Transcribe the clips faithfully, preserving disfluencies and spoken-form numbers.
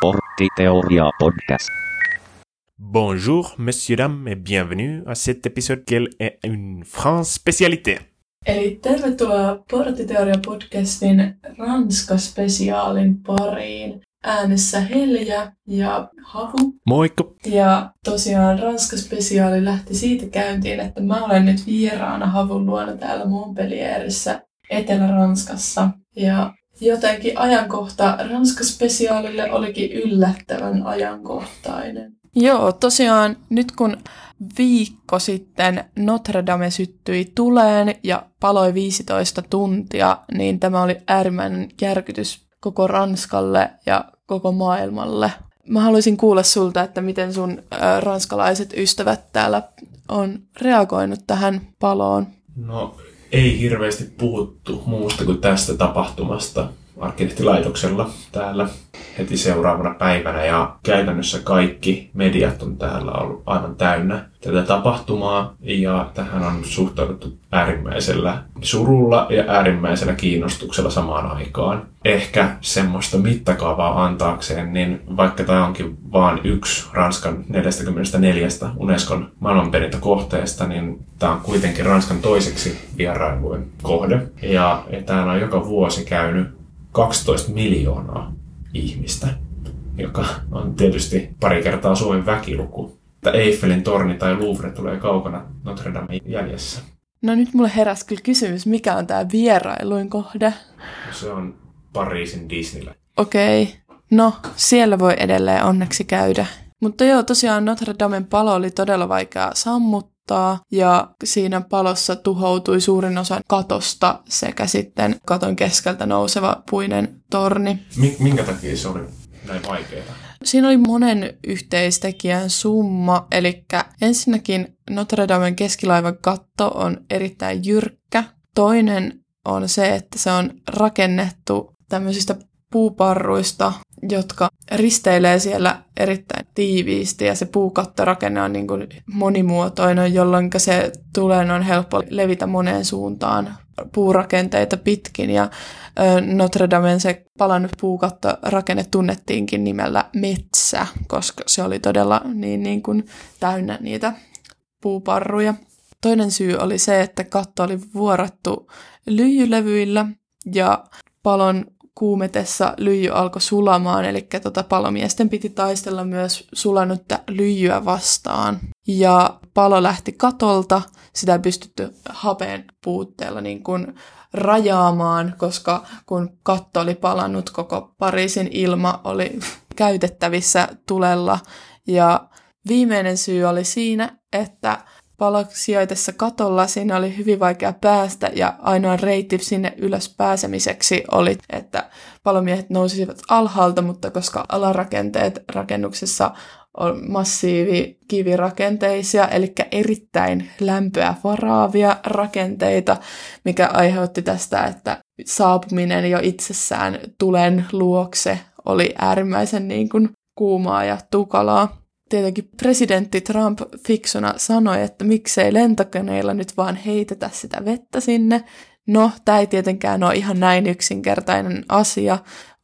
Porttiteoria podcast. Bonjour, messieurs, dames et bienvenue à cet épisode qui est une France spécialité. Eli tervetuloa Porttiteoria podcastin Ranska-spesiaalin pariin. Äänessä Helja ja Havu. Moikka! Ja tosiaan Ranska-spesiaali lähti siitä käyntiin, että mä olen nyt vieraana Havun luona täällä Montpellierissä, Etelä-Ranskassa. Ja jotenkin ajankohta Ranska-spesiaalille olikin yllättävän ajankohtainen. Joo, tosiaan nyt kun viikko sitten Notre-Dame syttyi tuleen ja paloi viisitoista tuntia, niin tämä oli äärimmäinen järkytys koko Ranskalle ja koko maailmalle. Mä haluaisin kuulla sulta, että miten sun ä, ranskalaiset ystävät täällä on reagoinut tähän paloon. No, ei hirveästi puhuttu muusta kuin tästä tapahtumasta arkkitehtilaitoksella täällä heti seuraavana päivänä. Ja käytännössä kaikki mediat on täällä ollut aivan täynnä tätä tapahtumaa. Ja tähän on suhtauduttu äärimmäisellä surulla ja äärimmäisellä kiinnostuksella samaan aikaan. Ehkä semmoista mittakaavaa antaakseen, niin vaikka tämä onkin vain yksi Ranskan neljäkymmentäneljä Unescon maailmanperintökohteesta, niin tämä on kuitenkin Ranskan toiseksi vierailujen kohde. Ja täällä on joka vuosi käynyt kaksitoista miljoonaa ihmistä, joka on tietysti pari kertaa Suomen väkiluku. Että Eiffelin torni tai Louvre tulee kaukana Notre Damen jäljessä. No nyt mulle heräsi kyllä kysymys, mikä on tämä vierailuin kohde? Se on Pariisin Disneyland. Okei, okay. No siellä voi edelleen onneksi käydä. Mutta joo, tosiaan Notre Damen palo oli todella vaikea sammuttaa. Ja siinä palossa tuhoutui suurin osa katosta sekä sitten katon keskeltä nouseva puinen torni. Minkä takia se oli näin vaikeaa? Siinä oli monen yhteistekijän summa, eli ensinnäkin Notre Damen keskilaivan katto on erittäin jyrkkä. Toinen on se, että se on rakennettu tämmöisistä puuparruista, jotka risteilee siellä erittäin tiiviisti ja se puukattorakenne on niin kuin monimuotoinen, jolloin se tuleen on helppo levitä moneen suuntaan puurakenteita pitkin. Ja Notre Damen se palannut puukattorakenne tunnettiinkin nimellä metsä, koska se oli todella niin, niin kuin täynnä niitä puuparruja. Toinen syy oli se, että katto oli vuorattu lyijylevyillä ja palon kuumetessa lyijy alkoi sulamaan, eli tota palomiesten piti taistella myös sulanutta lyijyä vastaan. Ja palo lähti katolta, sitä ei pystytty hapeen puutteella niin kuin rajaamaan, koska kun katto oli palannut, koko Pariisin ilma oli käytettävissä tulella. Ja viimeinen syy oli siinä, että palo sijaitessa katolla siinä oli hyvin vaikea päästä ja ainoa reitti sinne ylös pääsemiseksi oli, että palomiehet nousisivat alhaalta, mutta koska alarakenteet rakennuksessa on massiivikivirakenteisia, eli erittäin lämpöä varaavia rakenteita, mikä aiheutti tästä, että saapuminen jo itsessään tulen luokse oli äärimmäisen niin kuin kuumaa ja tukalaa. Tietenkin presidentti Trump fiksuna sanoi, että miksei lentokoneilla nyt vaan heitetä sitä vettä sinne. No, tämä ei tietenkään ole ihan näin yksinkertainen asia,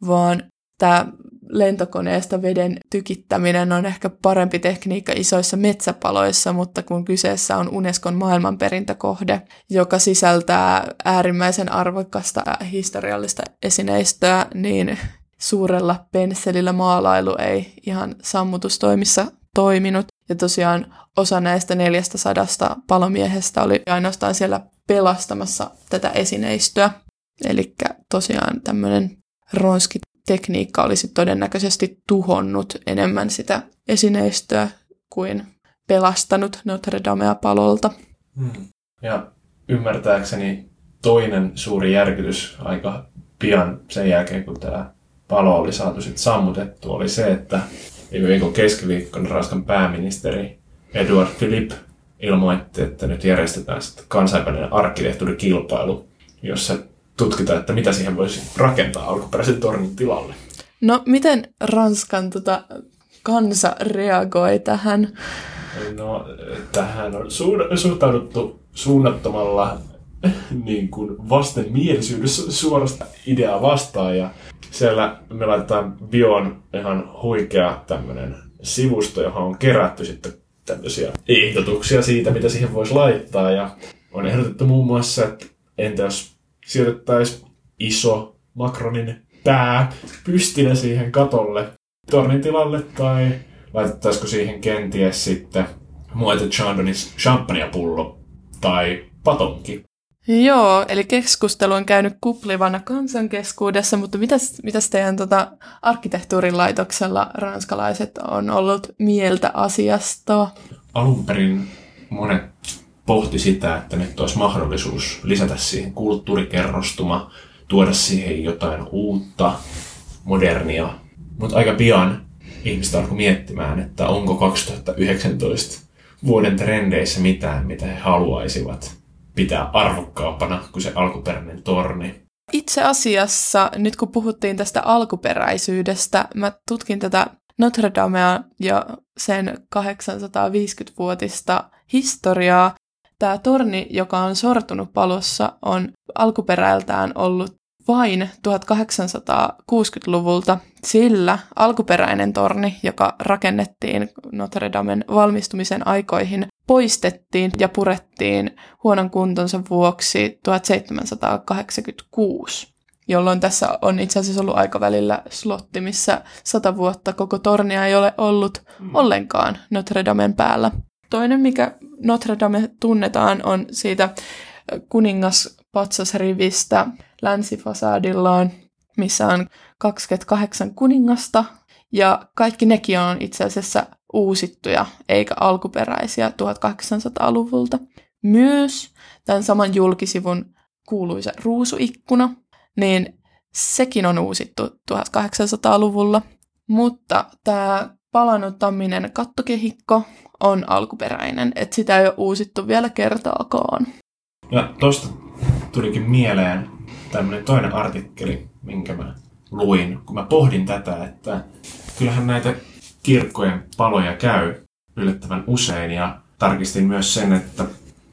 vaan tämä lentokoneesta veden tykittäminen on ehkä parempi tekniikka isoissa metsäpaloissa, mutta kun kyseessä on Unescon maailmanperintökohde, joka sisältää äärimmäisen arvokasta historiallista esineistöä, niin suurella pensselillä maalailu ei ihan sammutustoimissa toiminut. Ja tosiaan osa näistä neljästä sadasta palomiehestä oli ainoastaan siellä pelastamassa tätä esineistöä. Eli tosiaan tämmöinen ronskitekniikka olisi todennäköisesti tuhonnut enemmän sitä esineistöä kuin pelastanut Notre Damea palolta. Ja ymmärtääkseni toinen suuri järkytys aika pian sen jälkeen, kun tämä palo oli saatu sitten sammutettu, oli se, että eikö keskiviikkona Ranskan pääministeri Edouard Philippe ilmoitti, että nyt järjestetään sitten kansainvälinen arkkitehtuurikilpailu, jossa tutkitaan, että mitä siihen voisi rakentaa alkuperäisen tornin tilalle. No, miten Ranskan tota, kansa reagoi tähän? No, tähän on suuntauduttu suunnattomalla niin kuin vastenmielisyydessä suorasta ideaa vastaan. Ja siellä me laitetaan Bioon ihan huikea tämmöinen sivusto, johon on kerätty sitten tämmöisiä ehdotuksia siitä, mitä siihen voisi laittaa. Ja on ehdotettu muun muassa, että entä jos siirryttäisiin iso Macronin pää pystinä siihen katolle tornin tilalle, tai laitettaisiko siihen kenties sitten Moët and Chandonin champagnepullo tai patonki. Joo, eli keskustelu on käynyt kuplivana kansan keskuudessa, mutta mitäs, mitäs teidän tota, arkkitehtuurin laitoksella ranskalaiset on ollut mieltä asiasta? Alun perin monet pohti sitä, että nyt olisi mahdollisuus lisätä siihen kulttuurikerrostuma, tuoda siihen jotain uutta, modernia. Mutta aika pian ihmiset alkoi miettimään, että onko kaksituhattayhdeksäntoista vuoden trendeissä mitään, mitä he haluaisivat pitää arvokkaampana kuin se alkuperäinen torni. Itse asiassa, nyt kun puhuttiin tästä alkuperäisyydestä, mä tutkin tätä Notre-Damea ja sen kahdeksansataaviisikymmenvuotista historiaa. Tämä torni, joka on sortunut palossa, on alkuperältään ollut vain tuhatkahdeksansataakuusikymmentäluvulta, sillä alkuperäinen torni, joka rakennettiin Notre-Damen valmistumisen aikoihin, poistettiin ja purettiin huonon kuntonsa vuoksi tuhatseitsemänsataakahdeksankymmentäkuusi, jolloin tässä on itse asiassa ollut aikavälillä slotti, missä sata vuotta koko tornia ei ole ollut ollenkaan Notre-Damen päällä. Toinen, mikä Notre-Dame tunnetaan, on siitä kuningaspatsasrivistä länsifasaadillaan, missä on kaksikymmentäkahdeksan kuningasta, ja kaikki nekin on itse asiassa uusittuja eikä alkuperäisiä tuhatkahdeksansataaluvulta. Myös tämän saman julkisivun kuuluisa ruusuikkuna, niin sekin on uusittu tuhatkahdeksansataaluvulla, mutta tämä palanut tamminen kattokehikko on alkuperäinen, että sitä ei ole uusittu vielä kertaakaan. Ja tosta tulikin mieleen tämmöinen toinen artikkeli, minkä mä luin, kun mä pohdin tätä, että kyllähän näitä kirkkojen paloja käy yllättävän usein, ja tarkistin myös sen, että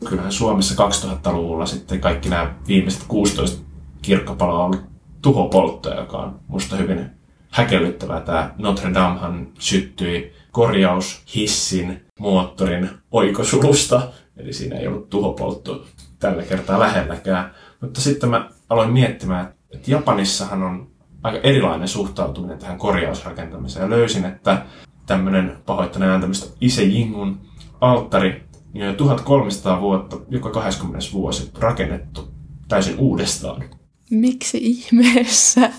kyllähän Suomessa kaksituhattaluvulla sitten kaikki nämä viimeiset kuusitoista kirkkopaloa on ollut tuhopolttoja, joka on musta hyvin häkellyttävää. Tämä Notre Damehan syttyi korjaushissin moottorin oikosulusta, eli siinä ei ollut tuhopolttoa tällä kertaa lähelläkään. Mutta sitten mä aloin miettimään, että Japanissahan on aika erilainen suhtautuminen tähän korjausrakentamiseen. Ja löysin, että tämmöinen pahoittaneen ääntämistä Ise-Jingun alttari niin on jo tuhatkolmesataa vuotta, joka kahdeskymmenes vuosi rakennettu täysin uudestaan. Miksi ihmeessä?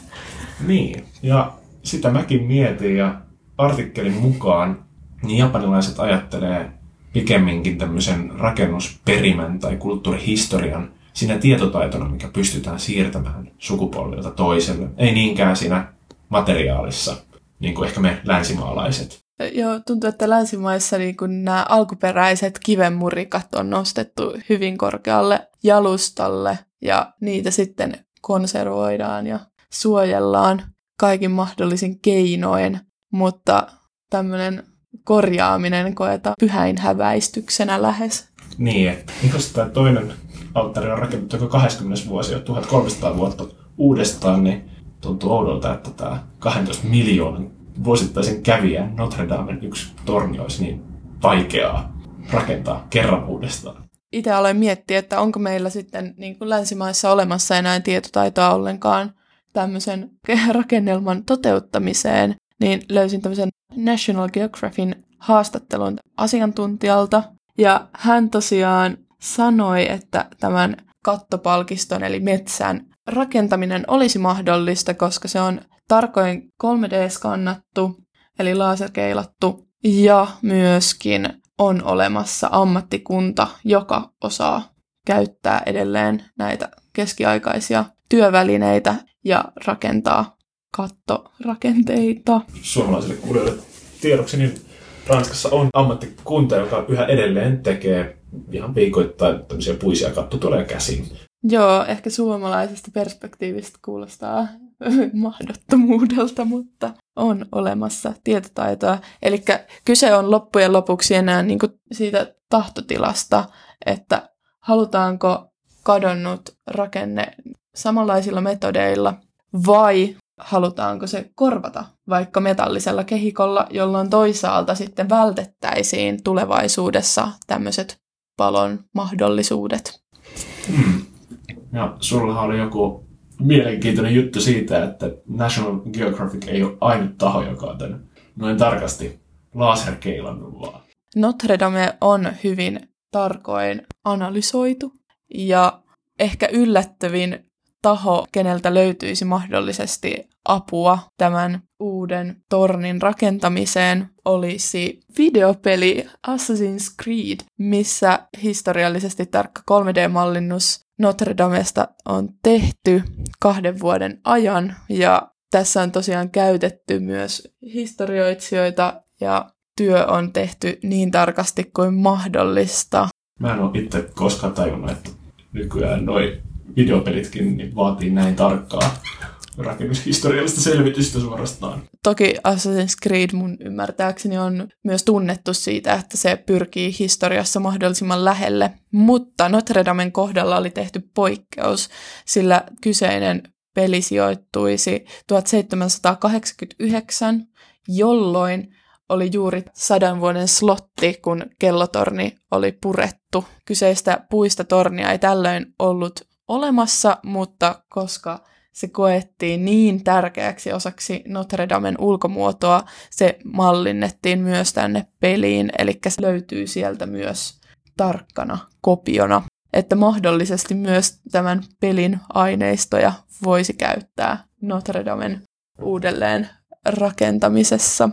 Niin, ja sitä mäkin mietin, ja artikkelin mukaan niin japanilaiset ajattelee pikemminkin tämmöisen rakennusperimän tai kulttuurihistorian siinä tietotaitona, mikä pystytään siirtämään sukupolvelta toiselle. Ei niinkään siinä materiaalissa, niin kuin ehkä me länsimaalaiset. Joo, tuntuu, että länsimaissa niin kun nämä alkuperäiset kivenmurikat on nostettu hyvin korkealle jalustalle, ja niitä sitten konservoidaan ja suojellaan kaikin mahdollisin keinoin, mutta tämmöinen korjaaminen koetaan pyhäinhäväistyksenä lähes. Niin, että tämä toinen alttari on rakennettu joka kahdeskymmenes vuosi jo tuhatkolmesataa vuotta uudestaan, niin tuntuu oudolta, että tämä kaksitoista miljoonan vuosittaisen kävijän Notre Damen yksi torni olisi niin vaikeaa rakentaa kerran uudestaan. Itse aloin miettiä, että onko meillä sitten niin kuin länsimaissa olemassa enää tietotaitoa ollenkaan tämmöisen rakennelman toteuttamiseen, niin löysin tämmöisen National Geographicin haastattelun asiantuntijalta, ja hän tosiaan sanoi, että tämän kattopalkiston eli metsän rakentaminen olisi mahdollista, koska se on tarkoin kolme D-skannattu, eli laserkeilattu, ja myöskin on olemassa ammattikunta, joka osaa käyttää edelleen näitä keskiaikaisia työvälineitä ja rakentaa kattorakenteita. Suomalaisille kuulijoille tiedoksi, niin Ranskassa on ammattikunta, joka yhä edelleen tekee ihan viikoittain tämmöisiä puisia kattotuoleja käsin. Joo, ehkä suomalaisesta perspektiivistä kuulostaa mahdottomuudelta, mutta on olemassa tietotaitoa. Eli kyse on loppujen lopuksi enää niin kuin siitä tahtotilasta, että halutaanko kadonnut rakenne samanlaisilla metodeilla, vai halutaanko se korvata vaikka metallisella kehikolla, jolloin toisaalta sitten vältettäisiin tulevaisuudessa tämmöiset palon mahdollisuudet. Hmm. Ja sullahan oli joku mielenkiintoinen juttu siitä, että National Geographic ei ole ainut taho, joka on tämän noin tarkasti laserkeilannut vaan. Notre-Dame on hyvin tarkoin analysoitu ja ehkä yllättävin taho, keneltä löytyisi mahdollisesti apua tämän uuden tornin rakentamiseen, olisi videopeli Assassin's Creed, missä historiallisesti tarkka kolme D-mallinnus Notre-Damesta on tehty kahden vuoden ajan, ja tässä on tosiaan käytetty myös historioitsijoita, ja työ on tehty niin tarkasti kuin mahdollista. Mä en ole itse koskaan tajunnut, että nykyään noi videopelitkin niin vaatii näin tarkkaa rakennushistoriallista selvitystä suorastaan. Toki Assassin's Creed mun ymmärtääkseni on myös tunnettu siitä, että se pyrkii historiassa mahdollisimman lähelle, mutta Notre-Damen kohdalla oli tehty poikkeus, sillä kyseinen peli sijoittuisi tuhatseitsemänsataakahdeksankymmentäyhdeksän, jolloin oli juuri sadan vuoden slotti, kun kellotorni oli purettu. Kyseistä puista tornia ei tällöin ollut olemassa, mutta koska se koettiin niin tärkeäksi osaksi Notre-Damen ulkomuotoa, se mallinnettiin myös tänne peliin, eli se löytyy sieltä myös tarkkana kopiona. Että mahdollisesti myös tämän pelin aineistoja voisi käyttää Notre-Damen uudelleen rakentamisessa.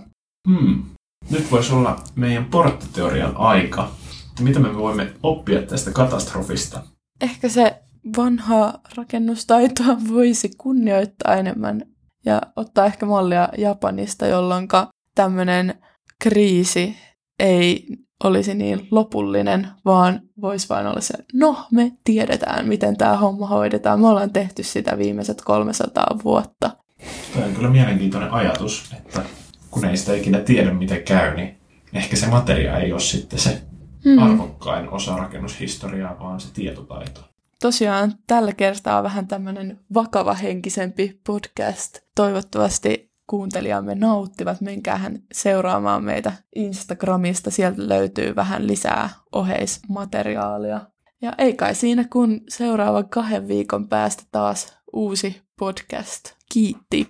Hmm. Nyt voisi olla meidän porttiteorian aika. Mitä me voimme oppia tästä katastrofista? Ehkä se vanhaa rakennustaitoa voisi kunnioittaa enemmän ja ottaa ehkä mallia Japanista, jolloin tämmöinen kriisi ei olisi niin lopullinen, vaan voisi vain olla se, no me tiedetään, miten tämä homma hoidetaan. Me ollaan tehty sitä viimeiset kolmesataa vuotta. Tämä on kyllä mielenkiintoinen ajatus, että kun ei sitä ikinä tiedä, mitä käy, niin ehkä se materia ei ole sitten se hmm. arvokkain osa rakennushistoriaa, vaan se tietotaito. Tosiaan tällä kertaa vähän tämmöinen vakavahenkisempi podcast. Toivottavasti kuuntelijamme nauttivat. Menkäähän seuraamaan meitä Instagramista. Sieltä löytyy vähän lisää oheismateriaalia. Ja ei kai siinä, kun seuraavan kahden viikon päästä taas uusi podcast. Kiitti!